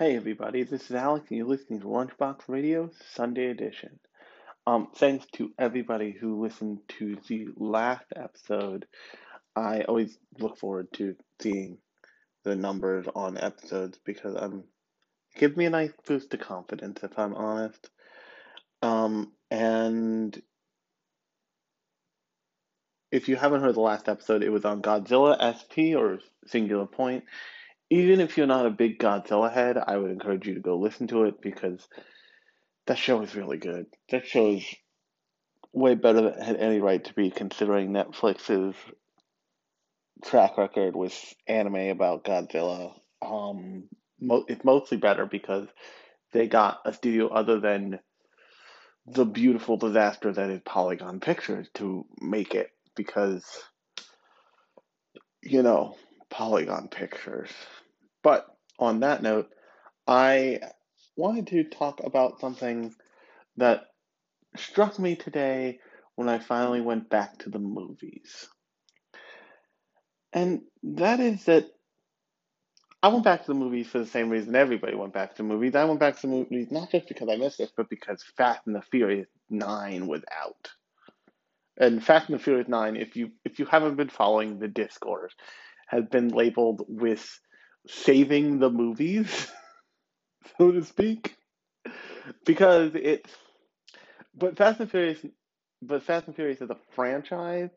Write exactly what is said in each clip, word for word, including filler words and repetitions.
Hey everybody, this is Alex and you're listening to Lunchbox Radio, Sunday edition. Um, thanks to everybody who listened to the last episode. I always look forward to seeing the numbers on episodes because I'm, it gives me a nice boost of confidence if I'm honest. Um, and if you haven't heard the last episode, it was on Godzilla S P or Singular Point. Even if you're not a big Godzilla head, I would encourage you to go listen to it because that show is really good. That show is way better than it had any right to be considering Netflix's track record with anime about Godzilla. Um, mo- it's mostly better because they got a studio other than the beautiful disaster that is Polygon Pictures to make it because, you know, Polygon Pictures. But on that note, I wanted to talk about something that struck me today when I finally went back to the movies. And that is that I went back to the movies for the same reason everybody went back to movies. I went back to the movies not just because I missed it, but because Fast and the Furious nine was out. And Fast and the Furious nine, if you if you haven't been following the discourse, has been labeled with saving the movies, so to speak, because it's, but Fast and Furious, but Fast and Furious as a franchise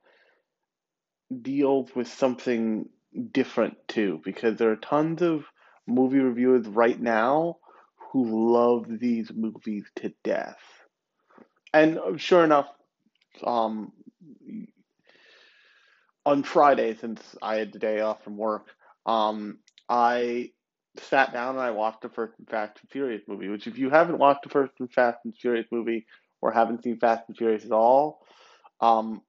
deals with something different too, because there are tons of movie reviewers right now who love these movies to death. And sure enough, um, on Friday, since I had the day off from work, um, I sat down and I watched the first Fast and Furious movie, which if you haven't watched the first Fast and Furious movie or haven't seen Fast and Furious at all, um,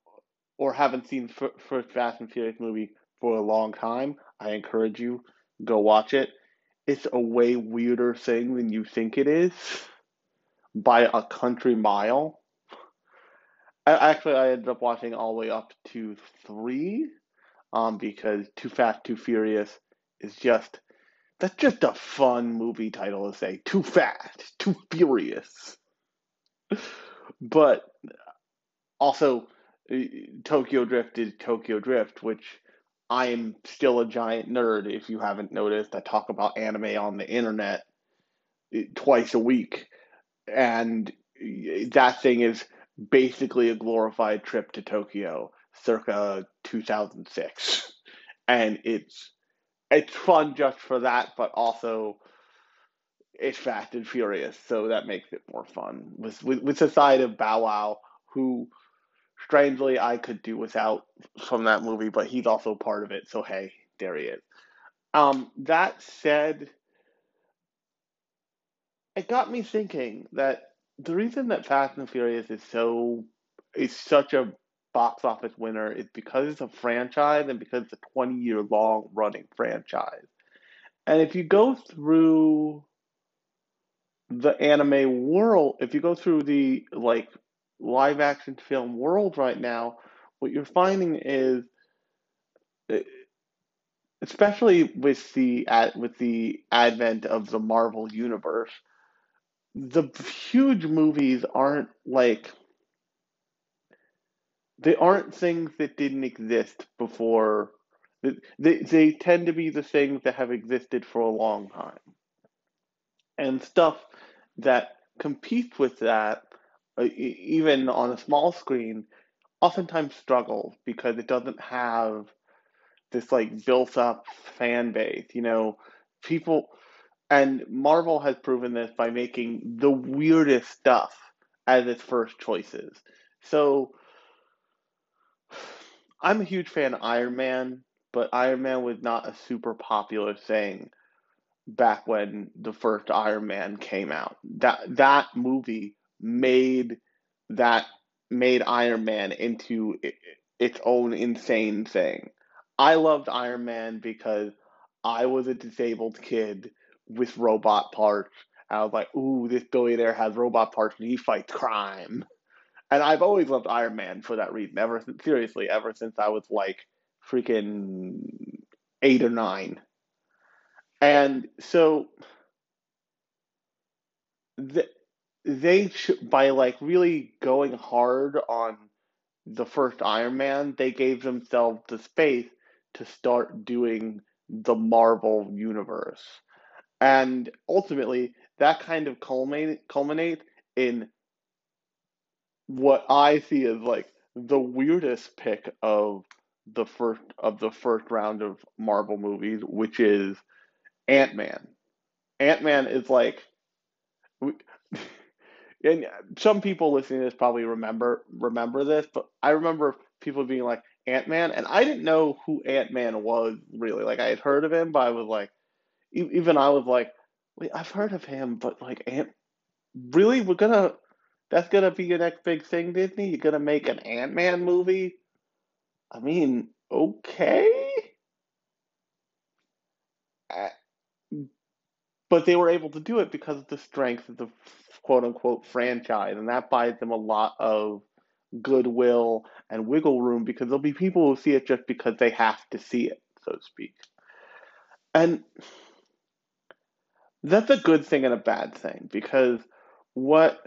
or haven't seen f- first Fast and Furious movie for a long time, I encourage you, go watch it. It's a way weirder thing than you think it is by a country mile. Actually, I ended up watching all the way up to three, um, because Too Fast, Too Furious is just, that's just a fun movie title to say. Too Fast, Too Furious. But also, Tokyo Drift is Tokyo Drift, which I am still a giant nerd, if you haven't noticed. I talk about anime on the internet twice a week, and that thing is basically a glorified trip to Tokyo circa two thousand six, and it's it's fun just for that, but also it's Fast and Furious, so that makes it more fun with with, with the side of Bow Wow, who strangely I could do without from that movie, but he's also part of it, so hey, there he is. Um that said, it got me thinking that the reason that Fast and Furious is so is such a box office winner is because it's a franchise and because it's a twenty-year-long running franchise. And if you go through the anime world, if you go through the like live-action film world right now, what you're finding is, especially with the with the advent of the Marvel Universe, the huge movies aren't like, they aren't things that didn't exist before. They, they tend to be the things that have existed for a long time. And stuff that competes with that, even on a small screen, oftentimes struggles because it doesn't have this like built up fan base. You know, people... And Marvel has proven this by making the weirdest stuff as its first choices. So, I'm a huge fan of Iron Man, but Iron Man was not a super popular thing back when the first Iron Man came out. That that movie made that made Iron Man into it, its own insane thing. I loved Iron Man because I was a disabled kid with robot parts. I was like, ooh, this billionaire has robot parts and he fights crime. And I've always loved Iron Man for that reason, ever since, seriously, ever since I was like freaking eight or nine. And so th- they ch- by like really going hard on the first Iron Man, they gave themselves the space to start doing the Marvel Universe. And ultimately, that kind of culminate, culminate in what I see as like the weirdest pick of the first of the first round of Marvel movies, which is Ant-Man. Ant-Man is like, and some people listening to this probably remember remember this, but I remember people being like, Ant-Man, and I didn't know who Ant-Man was really. Like, I had heard of him, but I was like, even I was like, wait, I've heard of him, but like, Ant, really, we're gonna, that's gonna be your next big thing, Disney? You're gonna make an Ant-Man movie? I mean, okay. I, But they were able to do it because of the strength of the quote-unquote franchise, and that buys them a lot of goodwill and wiggle room, because there'll be people who see it just because they have to see it, so to speak. And that's a good thing and a bad thing, because what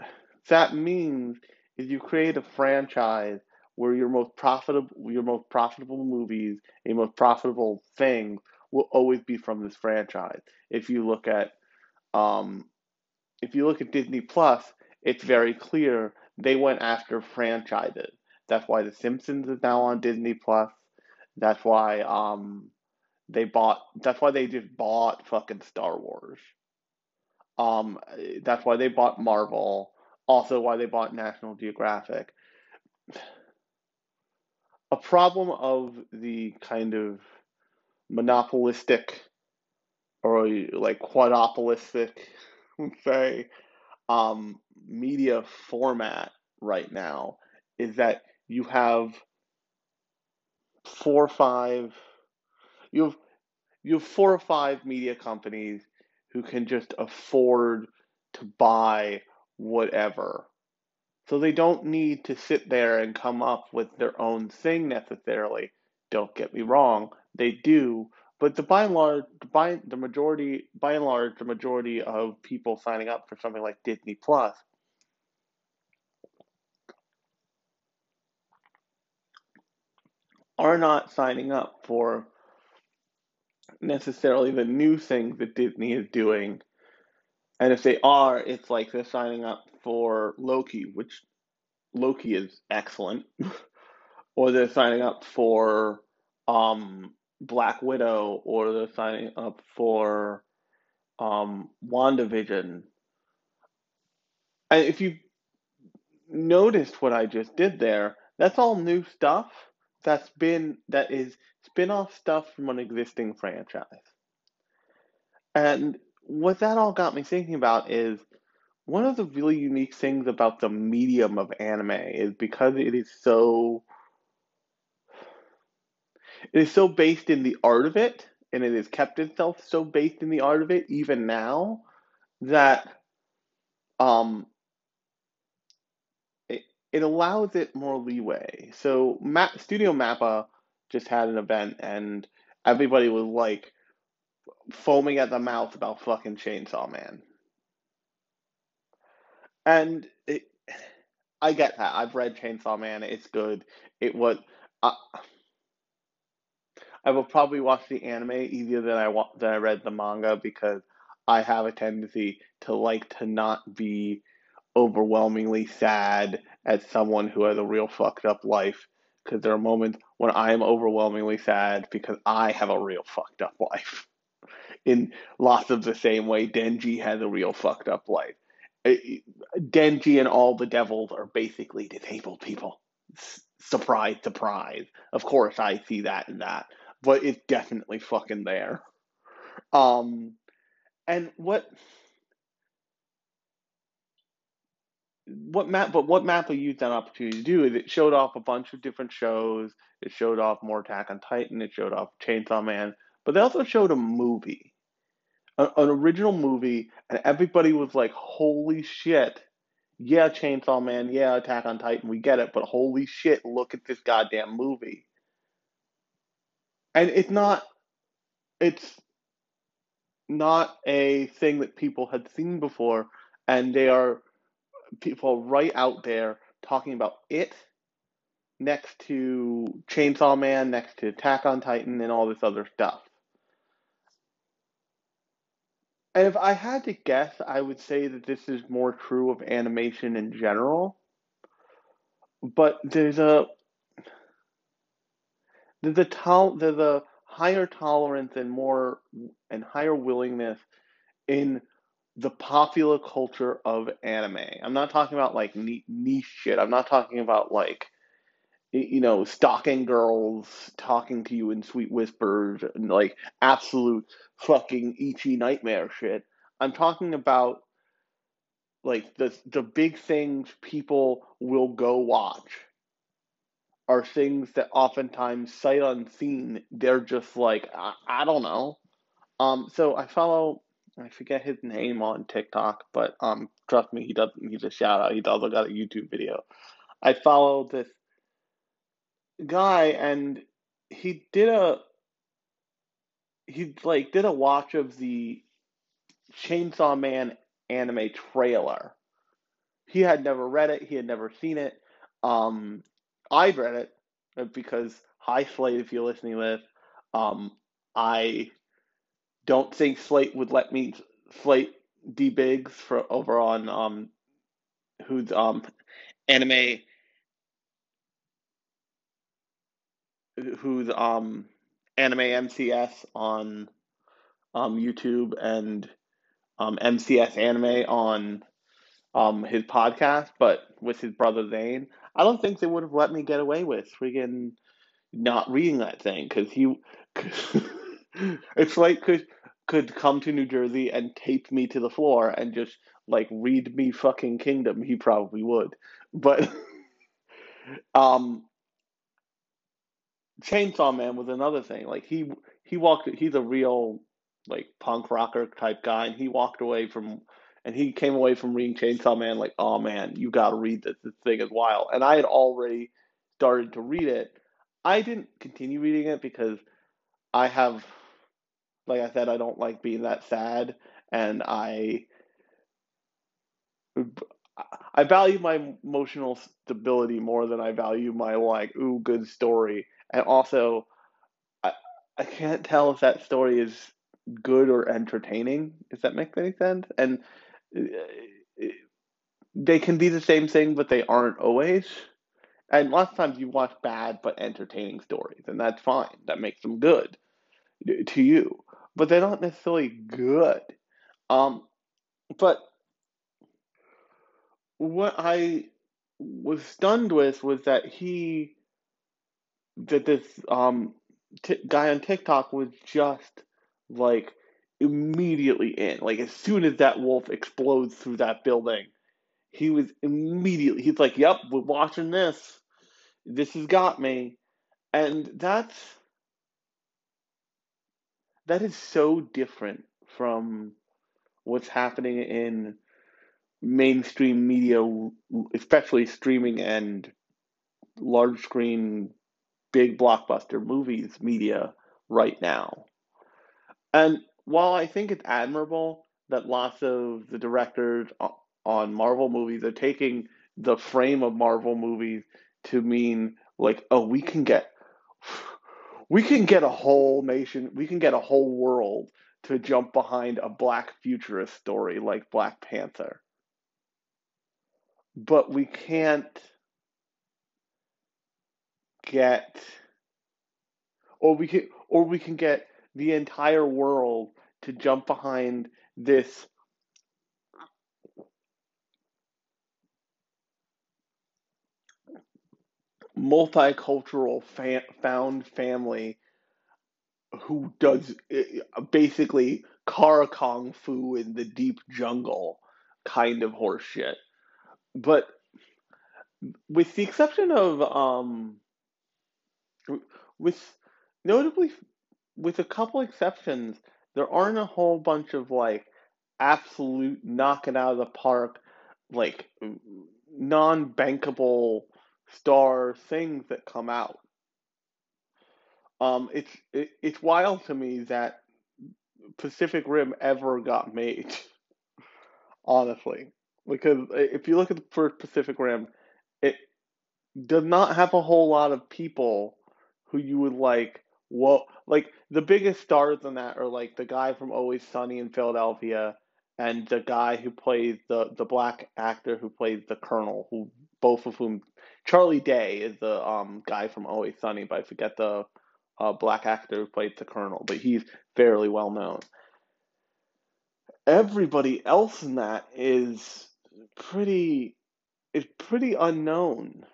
that means is you create a franchise where your most profitable, your most profitable movies, your most profitable things will always be from this franchise. If you look at Um, if you look at Disney Plus, it's very clear they went after franchises. That's why The Simpsons is now on Disney Plus. That's why um they bought. That's why they just bought fucking Star Wars. Um, that's why they bought Marvel. Also, why they bought National Geographic. A problem of the kind of monopolistic, or like quadrupolistic, say, um, media format right now is that you have four or five, you have you have four or five media companies who can just afford to buy whatever, so they don't need to sit there and come up with their own thing necessarily. Don't get me wrong, they do. But the by and large, by the majority, by and large, the majority of people signing up for something like Disney Plus are not signing up for necessarily the new things that Disney is doing. And if they are, it's like they're signing up for Loki, which Loki is excellent, or they're signing up for um. Black Widow, or they're signing up for um, WandaVision. And if you noticed what I just did there, that's all new stuff that's been, that is spin-off stuff from an existing franchise. And what that all got me thinking about is one of the really unique things about the medium of anime is because it is so It is so based in the art of it, and it has kept itself so based in the art of it even now, that um, it, it allows it more leeway. So Ma- Studio Mappa just had an event, and everybody was like foaming at the mouth about fucking Chainsaw Man. And it, I get that. I've read Chainsaw Man. It's good. It was... Uh, I will probably watch the anime easier than I wa- than I read the manga, because I have a tendency to like to not be overwhelmingly sad at someone who has a real fucked up life, because there are moments when I am overwhelmingly sad because I have a real fucked up life. In lots of the same way Denji has a real fucked up life. Denji and all the devils are basically disabled people. Surprise, surprise. Of course I see that in that. But it's definitely fucking there. Um, and what, what map? But what Mappa used that opportunity to do is it showed off a bunch of different shows. It showed off more Attack on Titan. It showed off Chainsaw Man. But they also showed a movie, an, an original movie, and everybody was like, "Holy shit! Yeah, Chainsaw Man. Yeah, Attack on Titan. We get it. But holy shit! Look at this goddamn movie." And it's not, it's not a thing that people had seen before, and they are people right out there talking about it next to Chainsaw Man, next to Attack on Titan, and all this other stuff. And if I had to guess, I would say that this is more true of animation in general. But there's a there's a tol- there's a higher tolerance and more and higher willingness in the popular culture of anime. I'm not talking about like niche shit. I'm not talking about like, you know, stalking girls talking to you in sweet whispers and like absolute fucking ecchi nightmare shit. I'm talking about like the the big things people will go watch are things that oftentimes sight unseen, they're just like, I, I don't know. Um, so I follow, I forget his name on TikTok, but um, trust me, he doesn't need a shout out. He also got a YouTube video. I follow this guy, and he did a, he like did a watch of the Chainsaw Man anime trailer. He had never read it. He had never seen it. Um, I read it because, hi Slate, if you're listening to this, um, I don't think Slate would let me slate D Biggs for over on um, who's um, anime, who's um, anime M C S on um, YouTube and um, M C S anime on um, his podcast, but with his brother Zane. I don't think they would have let me get away with friggin' not reading that thing, because he, cause it's like could could come to New Jersey and tape me to the floor and just like read me fucking Kingdom. He probably would, but um, Chainsaw Man was another thing. Like he he walked. He's a real like punk rocker type guy, and he walked away from. And he came away from reading Chainsaw Man like, oh man, you gotta read this. This thing is wild. And I had already started to read it. I didn't continue reading it because I have, like I said, I don't like being that sad. And I, I value my emotional stability more than I value my like, ooh, good story. And also, I, I can't tell if that story is good or entertaining. Does that make any sense? And they can be the same thing, but they aren't always. And lots of times you watch bad but entertaining stories, and that's fine. That makes them good to you. But they're not necessarily good. Um, but what I was stunned with was that he, that this um, t- guy on TikTok was just like, immediately in. Like, as soon as that wolf explodes through that building, he was immediately, he's like, yep, we're watching this. This has got me. And that's, that is so different from what's happening in mainstream media, especially streaming and large screen, big blockbuster movies media right now. And while I think it's admirable that lots of the directors on Marvel movies are taking the frame of Marvel movies to mean like, oh, we can get, we can get a whole nation, we can get a whole world to jump behind a black futurist story like Black Panther. But we can't get, or we can, or we can get the entire world to jump behind this multicultural fa- found family who does uh, basically kung fu in the deep jungle kind of horseshit. But with the exception of, um, with notably... with a couple exceptions, there aren't a whole bunch of, like, absolute knock-it-out-of-the-park, like, non-bankable star things that come out. Um, it's it, it's wild to me that Pacific Rim ever got made, honestly. Because if you look at the first Pacific Rim, it does not have a whole lot of people who you would like. Well, like the biggest stars in that are like the guy from Always Sunny in Philadelphia and the guy who plays the, the black actor who plays the Colonel, who both of whom Charlie Day is the um guy from Always Sunny, but I forget the uh, black actor who plays the Colonel, but he's fairly well known. Everybody else in that is pretty is pretty unknown.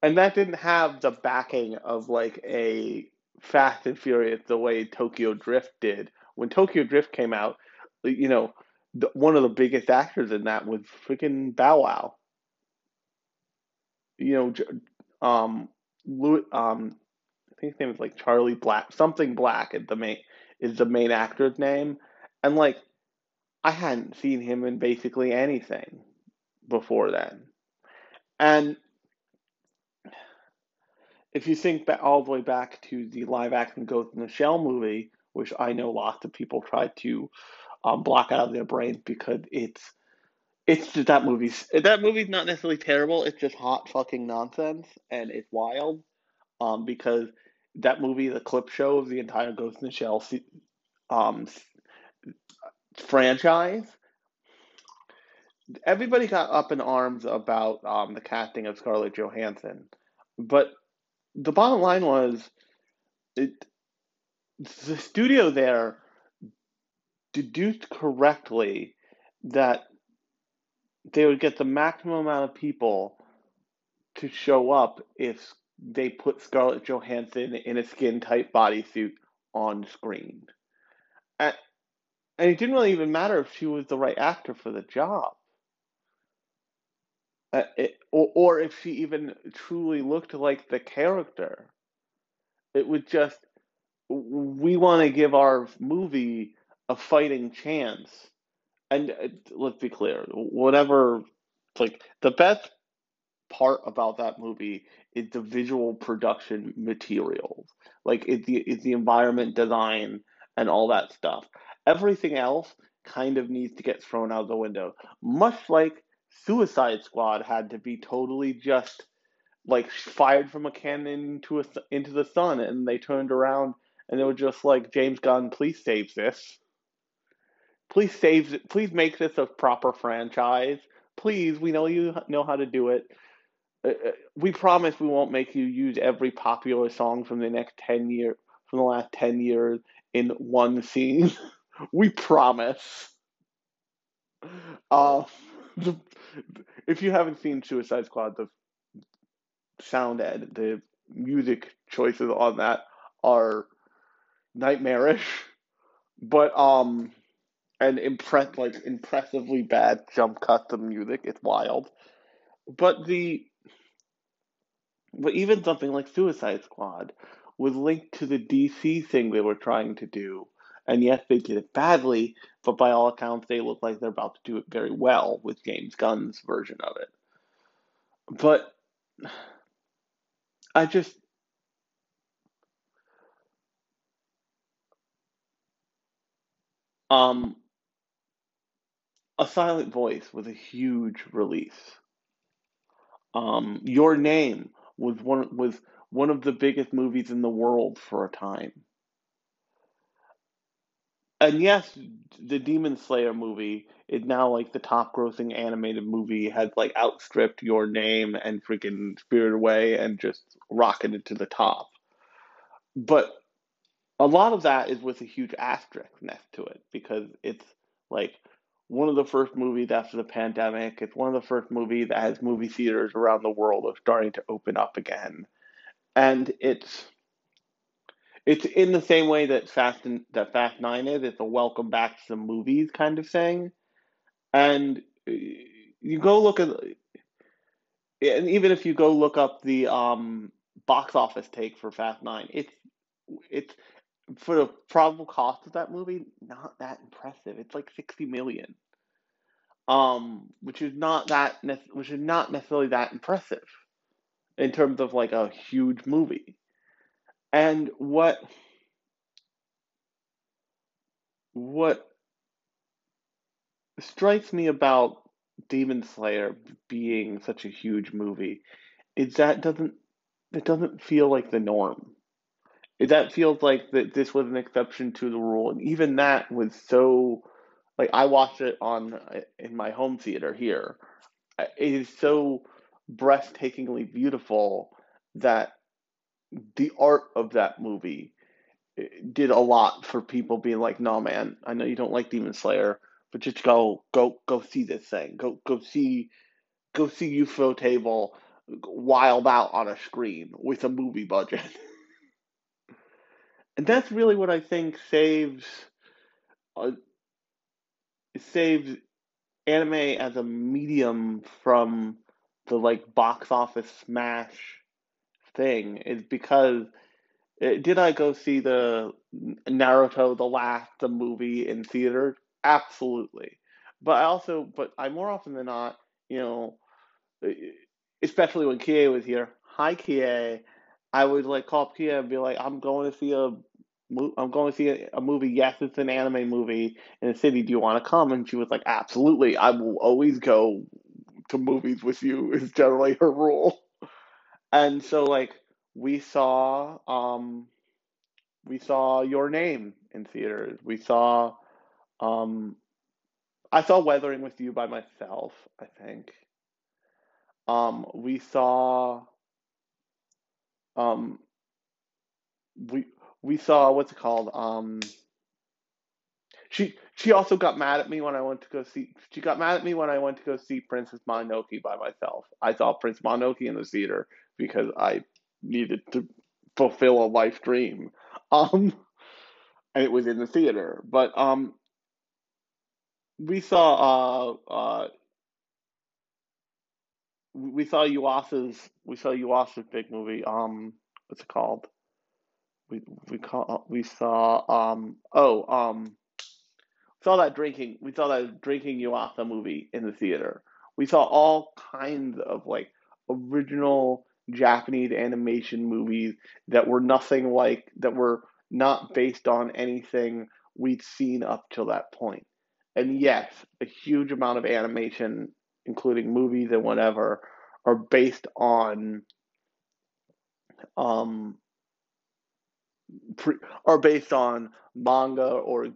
And that didn't have the backing of, like, a Fast and Furious the way Tokyo Drift did. When Tokyo Drift came out, you know, the, one of the biggest actors in that was freaking Bow Wow. You know, um, Louis, um, I think his name is, like, Charlie Black. Something Black is the main, is the main actor's name. And, like, I hadn't seen him in basically anything before then. And if you think back all the way back to the live-action Ghost in the Shell movie, which I know lots of people try to um, block out of their brains because it's it's just that movie's that movie's not necessarily terrible. It's just hot fucking nonsense, and it's wild um, because that movie, the clip show of the entire Ghost in the Shell um, franchise. Everybody got up in arms about um, the casting of Scarlett Johansson, but the bottom line was, it, the studio there deduced correctly that they would get the maximum amount of people to show up if they put Scarlett Johansson in a skin-tight bodysuit on screen. And, and it didn't really even matter if she was the right actor for the job. Uh, it, or, or if she even truly looked like the character. It was just, we want to give our movie a fighting chance. And uh, let's be clear, whatever, like, the best part about that movie is the visual production materials. Like, it's the, it's the environment design and all that stuff. Everything else kind of needs to get thrown out the window. Much like Suicide Squad had to be totally just like fired from a cannon to a, into the sun, and they turned around and they were just like, James Gunn, please save this. Please save it. Please make this a proper franchise. Please, we know you know how to do it. We promise we won't make you use every popular song from the next ten year, from the last ten years in one scene. We promise. Uh, If you haven't seen Suicide Squad, the sound ed, the music choices on that are nightmarish, but um, and impress like impressively bad jump cuts of music. It's wild, but the but even something like Suicide Squad was linked to the D C thing they were trying to do. And yes, they did it badly, but by all accounts, they look like they're about to do it very well with James Gunn's version of it. But I just, um, A Silent Voice was a huge release. Um, Your Name was one was one of the biggest movies in the world for a time. And yes, the Demon Slayer movie is now, like, the top-grossing animated movie, has, like, outstripped Your Name and freaking Spirited Away and just rocketed to the top. But a lot of that is with a huge asterisk next to it, because it's, like, one of the first movies after the pandemic. It's one of the first movies that has movie theaters around the world are starting to open up again. And it's... It's in the same way that Fast and, that Fast Nine is. It's a welcome back to the movies kind of thing, and you go look at, and even if you go look up the um, box office take for Fast Nine, it's it's for the probable cost of that movie not that impressive. It's like sixty million, um, which is not that which is not necessarily that impressive in terms of like a huge movie. And what what strikes me about Demon Slayer being such a huge movie is that doesn't it doesn't feel like the norm. That feels like that this was an exception to the rule, and even that was so, like, I watched it on in my home theater here. It is so breathtakingly beautiful that the art of that movie did a lot for people being like, "Nah, man, I know you don't like Demon Slayer, but just go, go, go see this thing. Go, go see, go see U F O Table wild out on a screen with a movie budget." And that's really what I think saves uh, saves anime as a medium from the like box office smash thing, is because it, did I go see the Naruto, the last the movie in theater? Absolutely, but I also but I more often than not, you know, especially when Kie was here. Hi, Kie. I would like call up Kie and be like, "I'm going to see a." I'm going to see a, a movie. Yes, it's an anime movie in the city. Do you want to come? And she was like, absolutely. I will always go to movies with you is generally her rule. And so like we saw, um, we saw Your Name in theaters. We saw, um, I saw Weathering with You by myself, I think. Um, we saw, um, we, We saw, what's it called? Um, she she also got mad at me when I went to go see. She got mad at me when I went to go see Princess Mononoke by myself. I saw Princess Mononoke in the theater because I needed to fulfill a life dream, um, and it was in the theater. But um, we saw uh, uh, we saw Yuasa's we saw Yuasa's big movie. Um, what's it called? We we call, we saw um oh um saw that drinking we saw that drinking Yuasa movie in the theater. We saw all kinds of like original Japanese animation movies that were nothing like that were not based on anything we'd seen up till that point. And yes, a huge amount of animation, including movies and whatever, are based on um. Pre, are based on manga or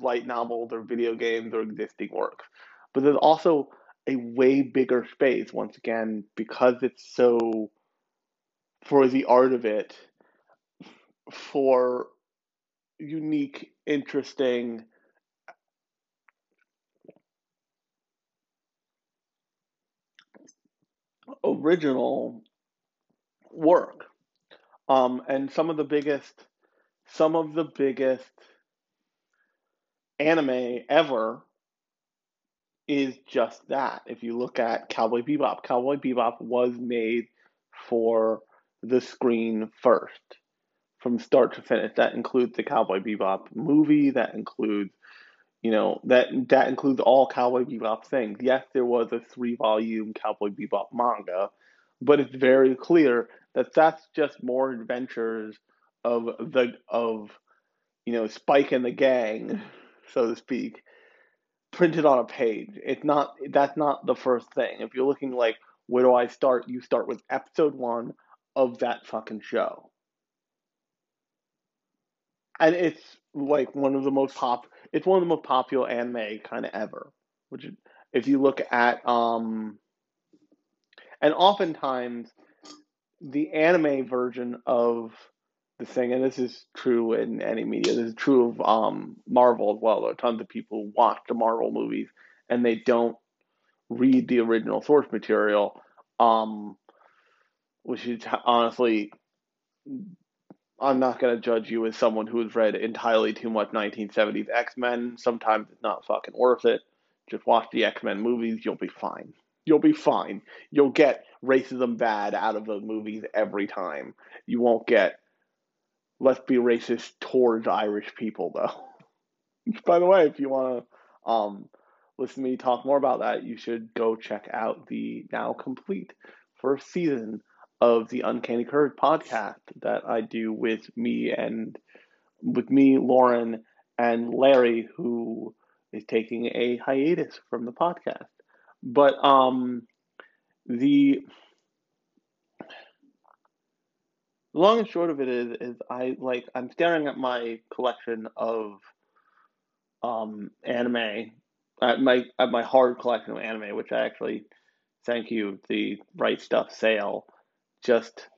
light novels or video games or existing works. But there's also a way bigger space, once again, because it's so, for the art of it, for unique, interesting, original work. Um, and some of the biggest... Some of the biggest anime ever is just that. If you look at Cowboy Bebop, Cowboy Bebop was made for the screen first, from start to finish. That includes the Cowboy Bebop movie. That includes, you know, that that includes all Cowboy Bebop things. Yes, there was a three-volume Cowboy Bebop manga, but it's very clear that that's just more adventures of the of you know Spike and the gang, so to speak, printed on a page. It's not that's not the first thing. If you're looking like, where do I start? You start with episode one of that fucking show. And it's like one of the most pop it's one of the most popular anime kind of ever. Which, if you look at um and oftentimes the anime version of the thing, and this is true in any media, this is true of um, Marvel as well. There are tons of people who watch the Marvel movies and they don't read the original source material, um, which is honestly, I'm not going to judge you as someone who has read entirely too much nineteen seventies X-Men. Sometimes it's not fucking worth it. Just watch the X-Men movies, you'll be fine. You'll be fine. You'll get racism bad out of those movies every time. You won't get let's be racist towards Irish people, though. Which, by the way, if you want to um, listen to me talk more about that, you should go check out the now complete first season of the Uncanny Curve podcast that I do with me and with me, Lauren, and Larry, who is taking a hiatus from the podcast. But um, the long and short of it is, is I like I'm staring at my collection of um, anime, at my at my hard collection of anime, which I actually thank you the Right Stuff sale just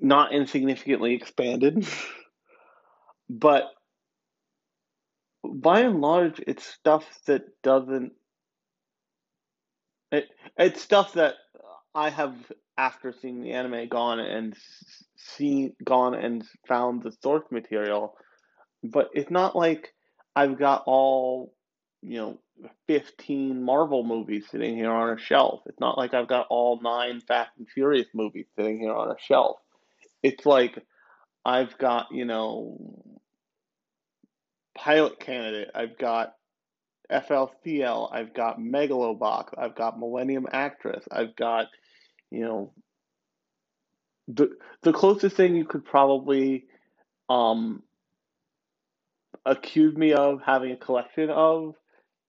not insignificantly expanded, but by and large, it's stuff that doesn't. It, it's stuff that I have, after seeing the anime, gone and seen, gone and found the source material, but it's not like I've got all, you know, fifteen Marvel movies sitting here on a shelf. It's not like I've got all nine Fast and Furious movies sitting here on a shelf. It's like I've got, you know, Pilot Candidate, I've got F L C L, I've got Megalobox, I've got Millennium Actress, I've got, you know, the the closest thing you could probably um, accuse me of having a collection of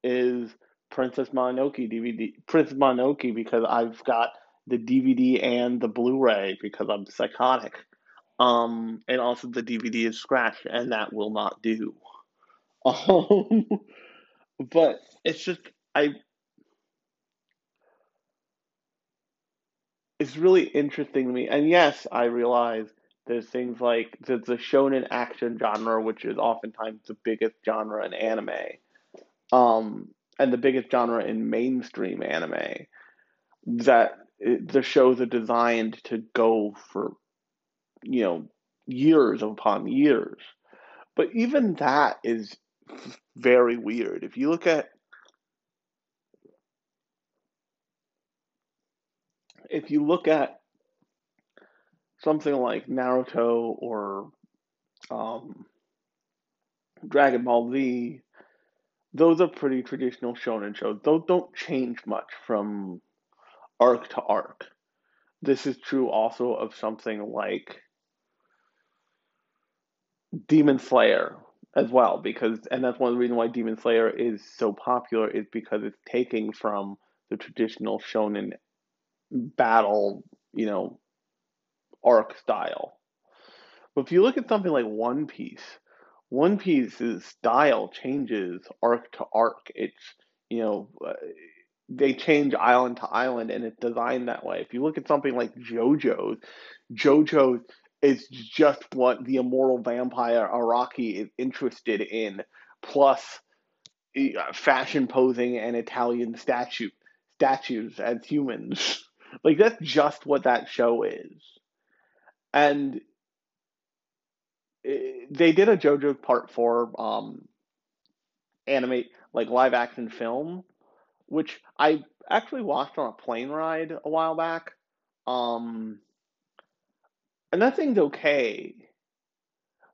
is Princess Mononoke D V D. Princess Mononoke, because I've got the D V D and the Blu-ray because I'm psychotic. Um, and also the D V D is scratched, and that will not do. Um, but it's just, I, it's really interesting to me. And yes, I realize there's things like, there's the shonen action genre, which is oftentimes the biggest genre in anime, um, and the biggest genre in mainstream anime, that the shows are designed to go for, you know, years upon years. But even that is very weird. If you look at, if you look at something like Naruto or um, Dragon Ball Z, those are pretty traditional shonen shows. Those don't change much from arc to arc. This is true also of something like Demon Slayer as well, because, and that's one of the reasons why Demon Slayer is so popular, is because it's taking from the traditional shonen battle, you know, arc style. But if you look at something like One Piece, One Piece's style changes arc to arc. It's, you know, they change island to island, and it's designed that way. If you look at something like JoJo's, JoJo's It's just what the immortal vampire Araki is interested in, plus fashion posing and Italian statue, statues as humans. Like, that's just what that show is. And it, they did a JoJo Part four um, animate, like, live-action film, which I actually watched on a plane ride a while back. Um... And that thing's okay,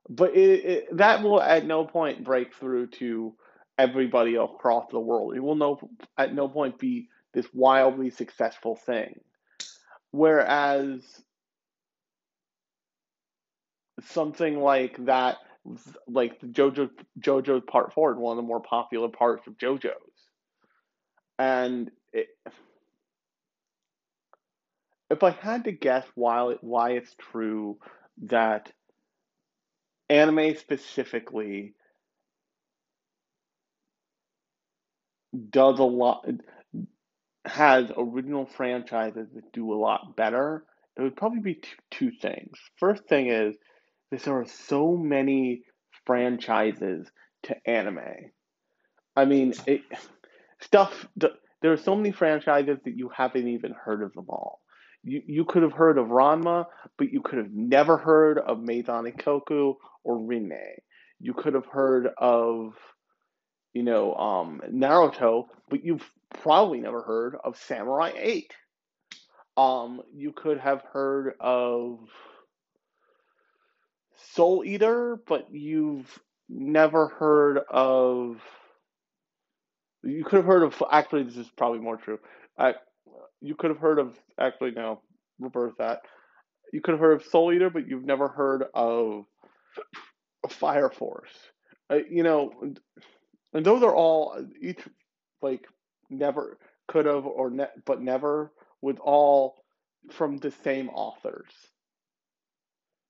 but it, it, that will at no point break through to everybody across the world. It will no at no point be this wildly successful thing. Whereas something like that, like JoJo, JoJo's Part four, one of the more popular parts of JoJo's, and it, if I had to guess why, why it's true that anime specifically does a lot, has original franchises that do a lot better, it would probably be two, two things. First thing is that there are so many franchises to anime. I mean, it, stuff, there are so many franchises that you haven't even heard of them all. You you could have heard of Ranma, but you could have never heard of Meizan Ikkoku or Rinne. You could have heard of, you know, um, Naruto, but you've probably never heard of Samurai eight. Um, you could have heard of Soul Eater, but you've never heard of... You could have heard of... Actually, this is probably more true. I... You could have heard of, actually, no, reverse that. You could have heard of Soul Eater, but you've never heard of Fire Force. uh, you know, and, and those are all each like never could have or ne- but never was all from the same authors.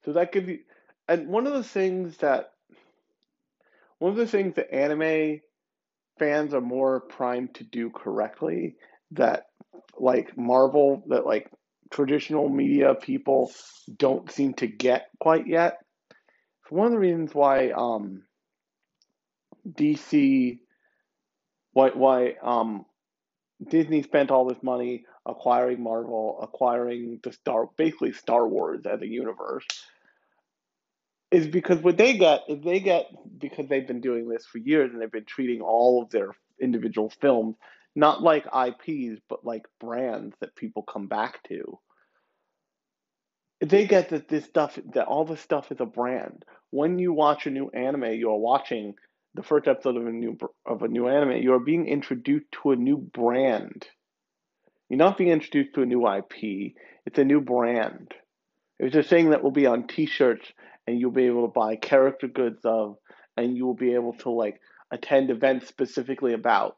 So that gives you, and one of the things that one of the things that anime fans are more primed to do correctly that like Marvel, that like traditional media people don't seem to get quite yet. It's one of the reasons why um, D C, why why um, Disney spent all this money acquiring Marvel, acquiring the Star, basically Star Wars as a universe, is because what they get is they get, because they've been doing this for years and they've been treating all of their individual films not like I Ps, but like brands that people come back to. They get that this stuff, that all this stuff is a brand. When you watch a new anime, you're watching the first episode of a new of a new anime, you're being introduced to a new brand. You're not being introduced to a new I P. It's a new brand. It's a thing that will be on T-shirts, and you'll be able to buy character goods of, and you will be able to like attend events specifically about.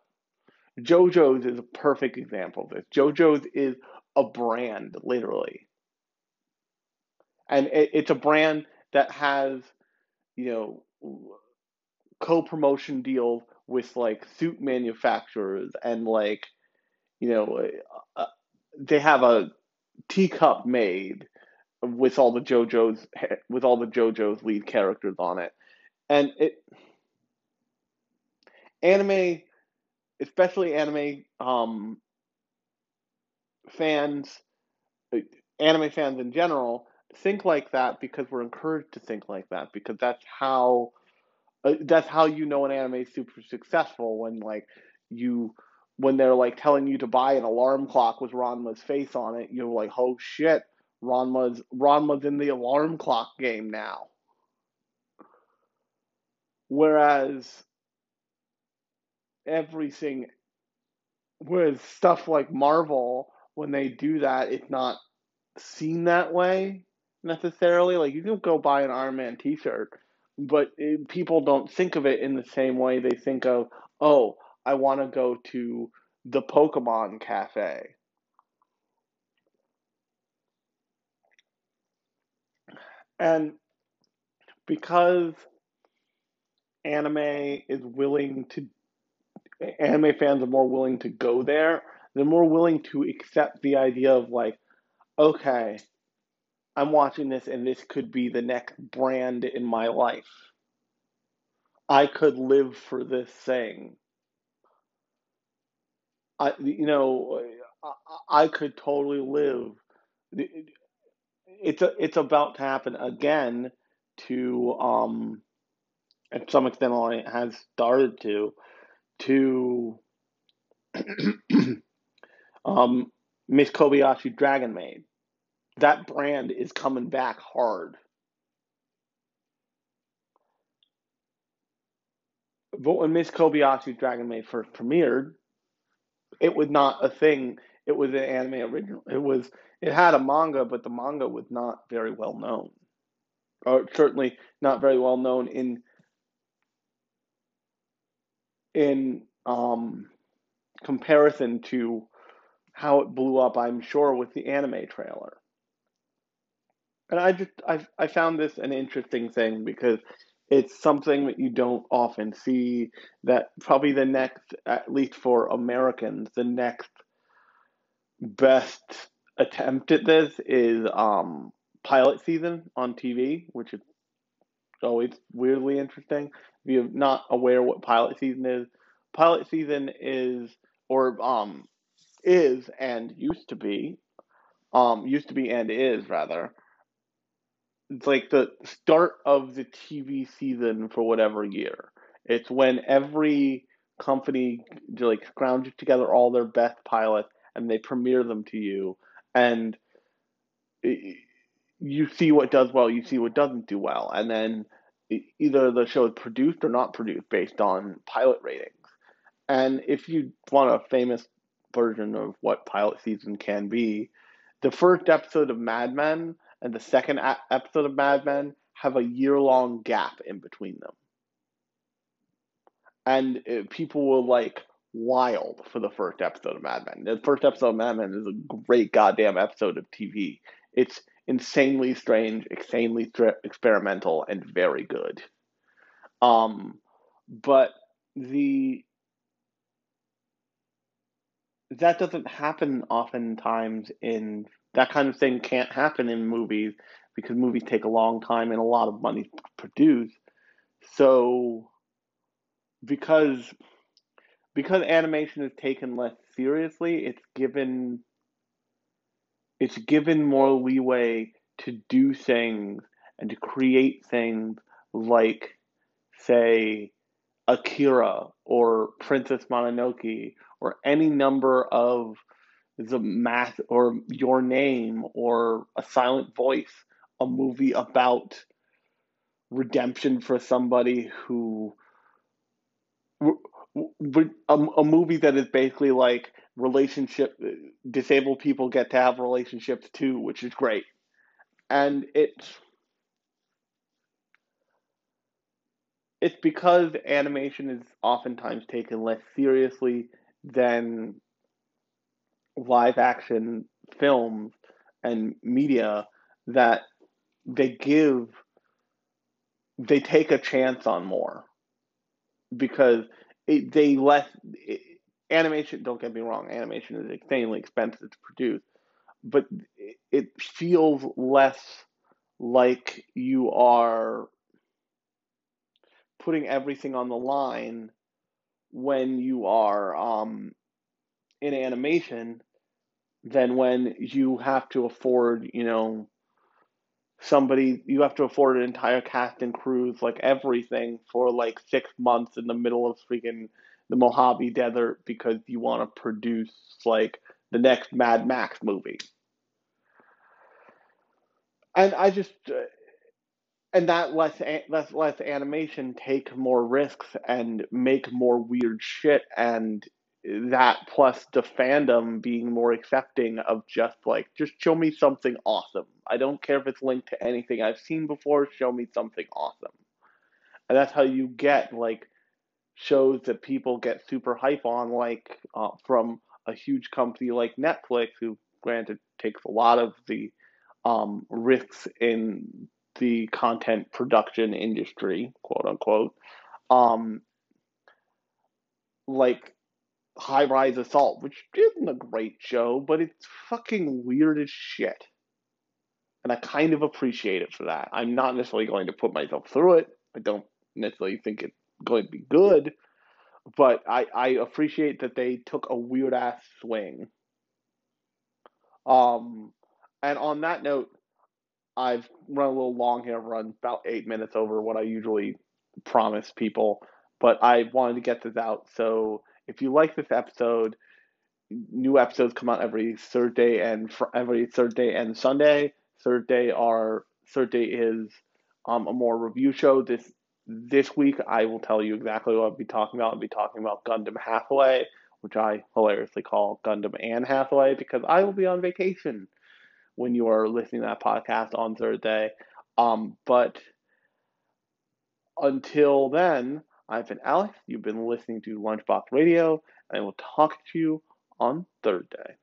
JoJo's is a perfect example of this. JoJo's is a brand, literally. And it, it's a brand that has, you know, co-promotion deals with, like, suit manufacturers and, like, you know, uh, they have a teacup made with all the JoJo's, with all the JoJo's lead characters on it. And it... Anime... Especially anime um, fans, anime fans in general, think like that because we're encouraged to think like that because that's how uh, that's how you know an anime is super successful when like you when they're like telling you to buy an alarm clock with Ranma's face on it, you're like, oh shit, Ranma's Ranma's in the alarm clock game now. Whereas. Everything with stuff like Marvel, when they do that, it's not seen that way necessarily. Like, you can go buy an Iron Man t-shirt, but it, people don't think of it in the same way they think of, oh, I want to go to the Pokemon Cafe. And because anime is willing to anime fans are more willing to go there. They're more willing to accept the idea of like, okay, I'm watching this and this could be the next brand in my life. I could live for this thing. I, you know, I, I could totally live. It's a, it's about to happen again to, um, at some extent, it has started to, to um, Miss Kobayashi Dragon Maid. That brand is coming back hard. But when Miss Kobayashi Dragon Maid first premiered, it was not a thing. It was an anime original. It was it had a manga, but the manga was not very well known. Or certainly not very well known in In um, comparison to how it blew up, I'm sure, with the anime trailer. And I just I I found this an interesting thing because it's something that you don't often see. That probably the next, at least for Americans, the next best attempt at this is um, pilot season on T V, which is always weirdly interesting. If you're not aware what pilot season is, pilot season is, or um, is and used to be, um, used to be and is rather. It's like the start of the T V season for whatever year. It's when every company like scrounges together all their best pilots and they premiere them to you, and you see what does well, you see what doesn't do well, and then either the show is produced or not produced based on pilot ratings. And if you want a famous version of what pilot season can be, the first episode of Mad Men and the second episode of Mad Men have a year-long gap in between them. and it, people were like wild for the first episode of Mad Men. The first episode of Mad Men is a great goddamn episode of T V. It's insanely strange, insanely th- experimental, and very good. Um, but the that doesn't happen oftentimes in that kind of thing can't happen in movies because movies take a long time and a lot of money to produce. So because because animation is taken less seriously, it's given it's given more leeway to do things and to create things like, say, Akira or Princess Mononoke or any number of the math or Your Name or A Silent Voice, a movie about redemption for somebody who a, a movie that is basically like relationship, disabled people get to have relationships too, which is great. And it's It's because animation is oftentimes taken less seriously than live action films and media that they give, they take a chance on more because it, they less, it, animation, don't get me wrong, animation is extremely expensive to produce, but it feels less like you are putting everything on the line when you are um, in animation than when you have to afford, you know, somebody, you have to afford an entire cast and crews, like everything for like six months in the middle of freaking the Mojave Desert because you want to produce like the next Mad Max movie. And I just... Uh, And that lets less less animation take more risks and make more weird shit, and that plus the fandom being more accepting of just like, just show me something awesome. I don't care if it's linked to anything I've seen before, show me something awesome. And that's how you get like shows that people get super hype on, like uh, from a huge company like Netflix, who granted takes a lot of the um, risks in the content production industry, quote unquote, um, like High Rise Assault, which isn't a great show, but it's fucking weird as shit. And I kind of appreciate it for that. I'm not necessarily going to put myself through it. I don't necessarily think it's going to be good, but I, I appreciate that they took a weird ass swing. Um, and on that note, I've run a little long here. I've run about eight minutes over what I usually promise people, but I wanted to get this out. So if you like this episode, new episodes come out every Thursday and fr- every Thursday and Sunday. Thursday are Thursday is um, a more review show. This this week I will tell you exactly what I'll be talking about. I'll be talking about Gundam Hathaway, which I hilariously call Gundam Anne Hathaway because I will be on vacation when you are listening to that podcast on Thursday. Um, but until then, I've been Alex. You've been listening to Lunchbox Radio, and I will talk to you on Thursday.